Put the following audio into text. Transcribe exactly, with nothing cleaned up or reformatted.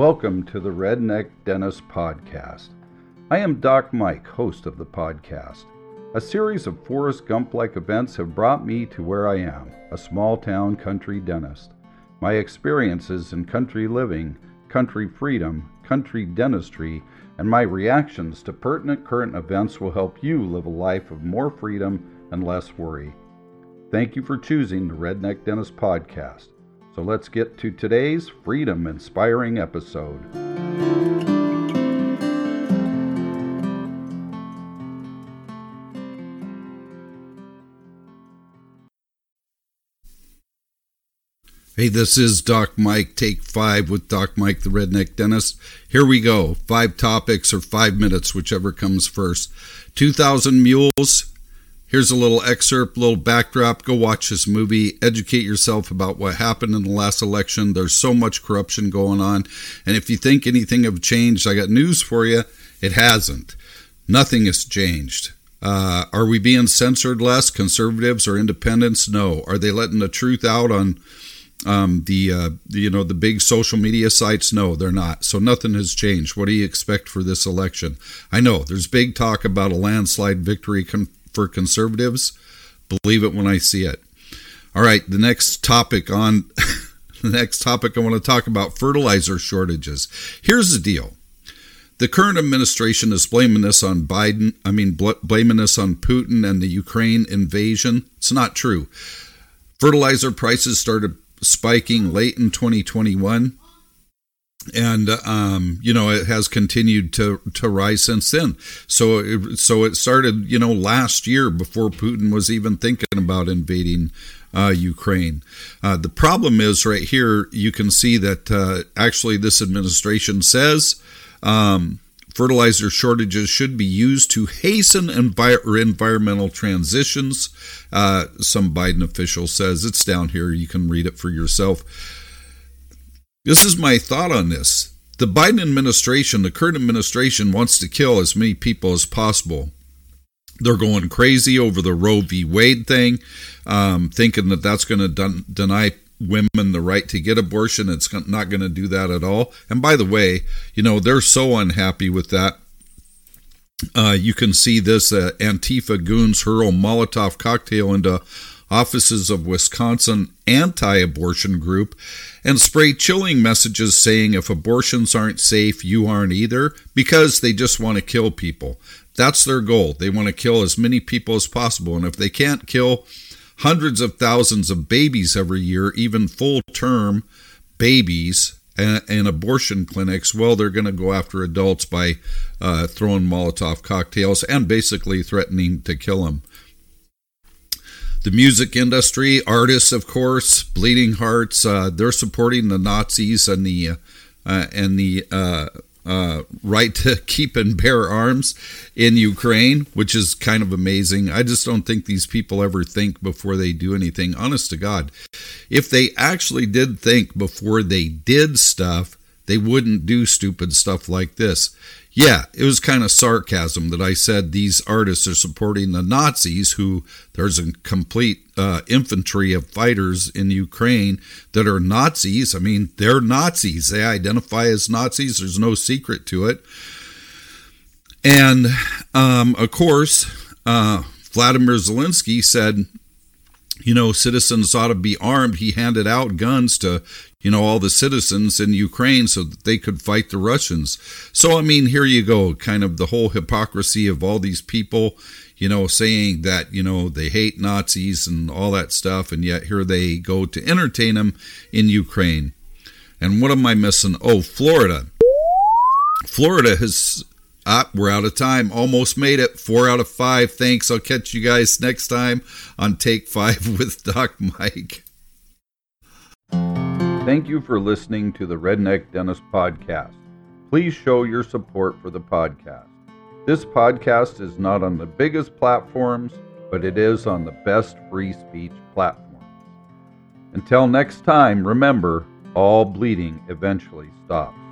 Welcome to the Redneck Dentist Podcast. I am Doc Mike, host of the podcast. A series of Forrest Gump-like events have brought me to where I am, a small-town country dentist. My experiences in country living, country freedom, country dentistry, and my reactions to pertinent current events will help you live a life of more freedom and less worry. Thank you for choosing the Redneck Dentist Podcast. So let's get to today's freedom-inspiring episode. Hey, this is Doc Mike, Take Five with Doc Mike, the Redneck Dentist. Here we go. Five topics or five minutes, whichever comes first. two thousand Mules. Here's a little excerpt, little backdrop. Go watch this movie. Educate yourself about what happened in the last election. There's so much corruption going on. And if you think anything have changed, I got news for you. It hasn't. Nothing has changed. Uh, are we being censored less, conservatives or independents? No. Are they letting the truth out on um, the uh, you know the big social media sites? No, they're not. So nothing has changed. What do you expect for this election? I know there's big talk about a landslide victory con- for conservatives. Believe it when I see it. All right, the next topic on the next topic I want to talk about, fertilizer shortages. Here's the deal. The current administration is blaming this on Biden, I mean bl- blaming this on Putin and the Ukraine invasion. It's not true. Fertilizer prices started spiking late in twenty twenty-one. And, um, you know, it has continued to, to rise since then. So it, so it started, you know, last year before Putin was even thinking about invading uh, Ukraine. Uh, the problem is right here, you can see that uh, actually this administration says um, fertilizer shortages should be used to hasten envi- environmental transitions. Uh, some Biden official says it's down here. You can read it for yourself. This is my thought on this. The Biden administration, the current administration, wants to kill as many people as possible. They're going crazy over the Roe v. Wade thing, um, thinking that that's going to den- deny women the right to get abortion. It's not going to do that at all. And by the way, you know, they're so unhappy with that. Uh, you can see this uh, Antifa goons hurl Molotov cocktail into offices of Wisconsin anti-abortion group, and spray chilling messages saying if abortions aren't safe, you aren't either, because they just want to kill people. That's their goal. They want to kill as many people as possible. And if they can't kill hundreds of thousands of babies every year, even full-term babies and abortion clinics, well, they're going to go after adults by uh, throwing Molotov cocktails and basically threatening to kill them. The music industry, artists, of course, Bleeding Hearts, uh, they're supporting the Nazis and the uh, and the uh, uh, right to keep and bear arms in Ukraine, which is kind of amazing. I just don't think these people ever think before they do anything. Honest to God, if they actually did think before they did stuff, they wouldn't do stupid stuff like this. Yeah, it was kind of sarcasm that I said these artists are supporting the Nazis, who there's a complete uh, infantry of fighters in Ukraine that are Nazis. I mean, they're Nazis. They identify as Nazis. There's no secret to it. And, um, of course, uh, Vladimir Zelensky said, you know, citizens ought to be armed. He handed out guns to, you know, all the citizens in Ukraine so that they could fight the Russians. So, I mean, here you go, kind of the whole hypocrisy of all these people, you know, saying that, you know, they hate Nazis and all that stuff. And yet here they go to entertain them in Ukraine. And what am I missing? Oh, Florida. Florida has... Ah, we're out of time. Almost made it. Four out of five. Thanks. I'll catch you guys next time on Take Five with Doc Mike. Thank you for listening to the Redneck Dentist Podcast. Please show your support for the podcast. This podcast is not on the biggest platforms, but it is on the best free speech platforms. Until next time, remember, all bleeding eventually stops.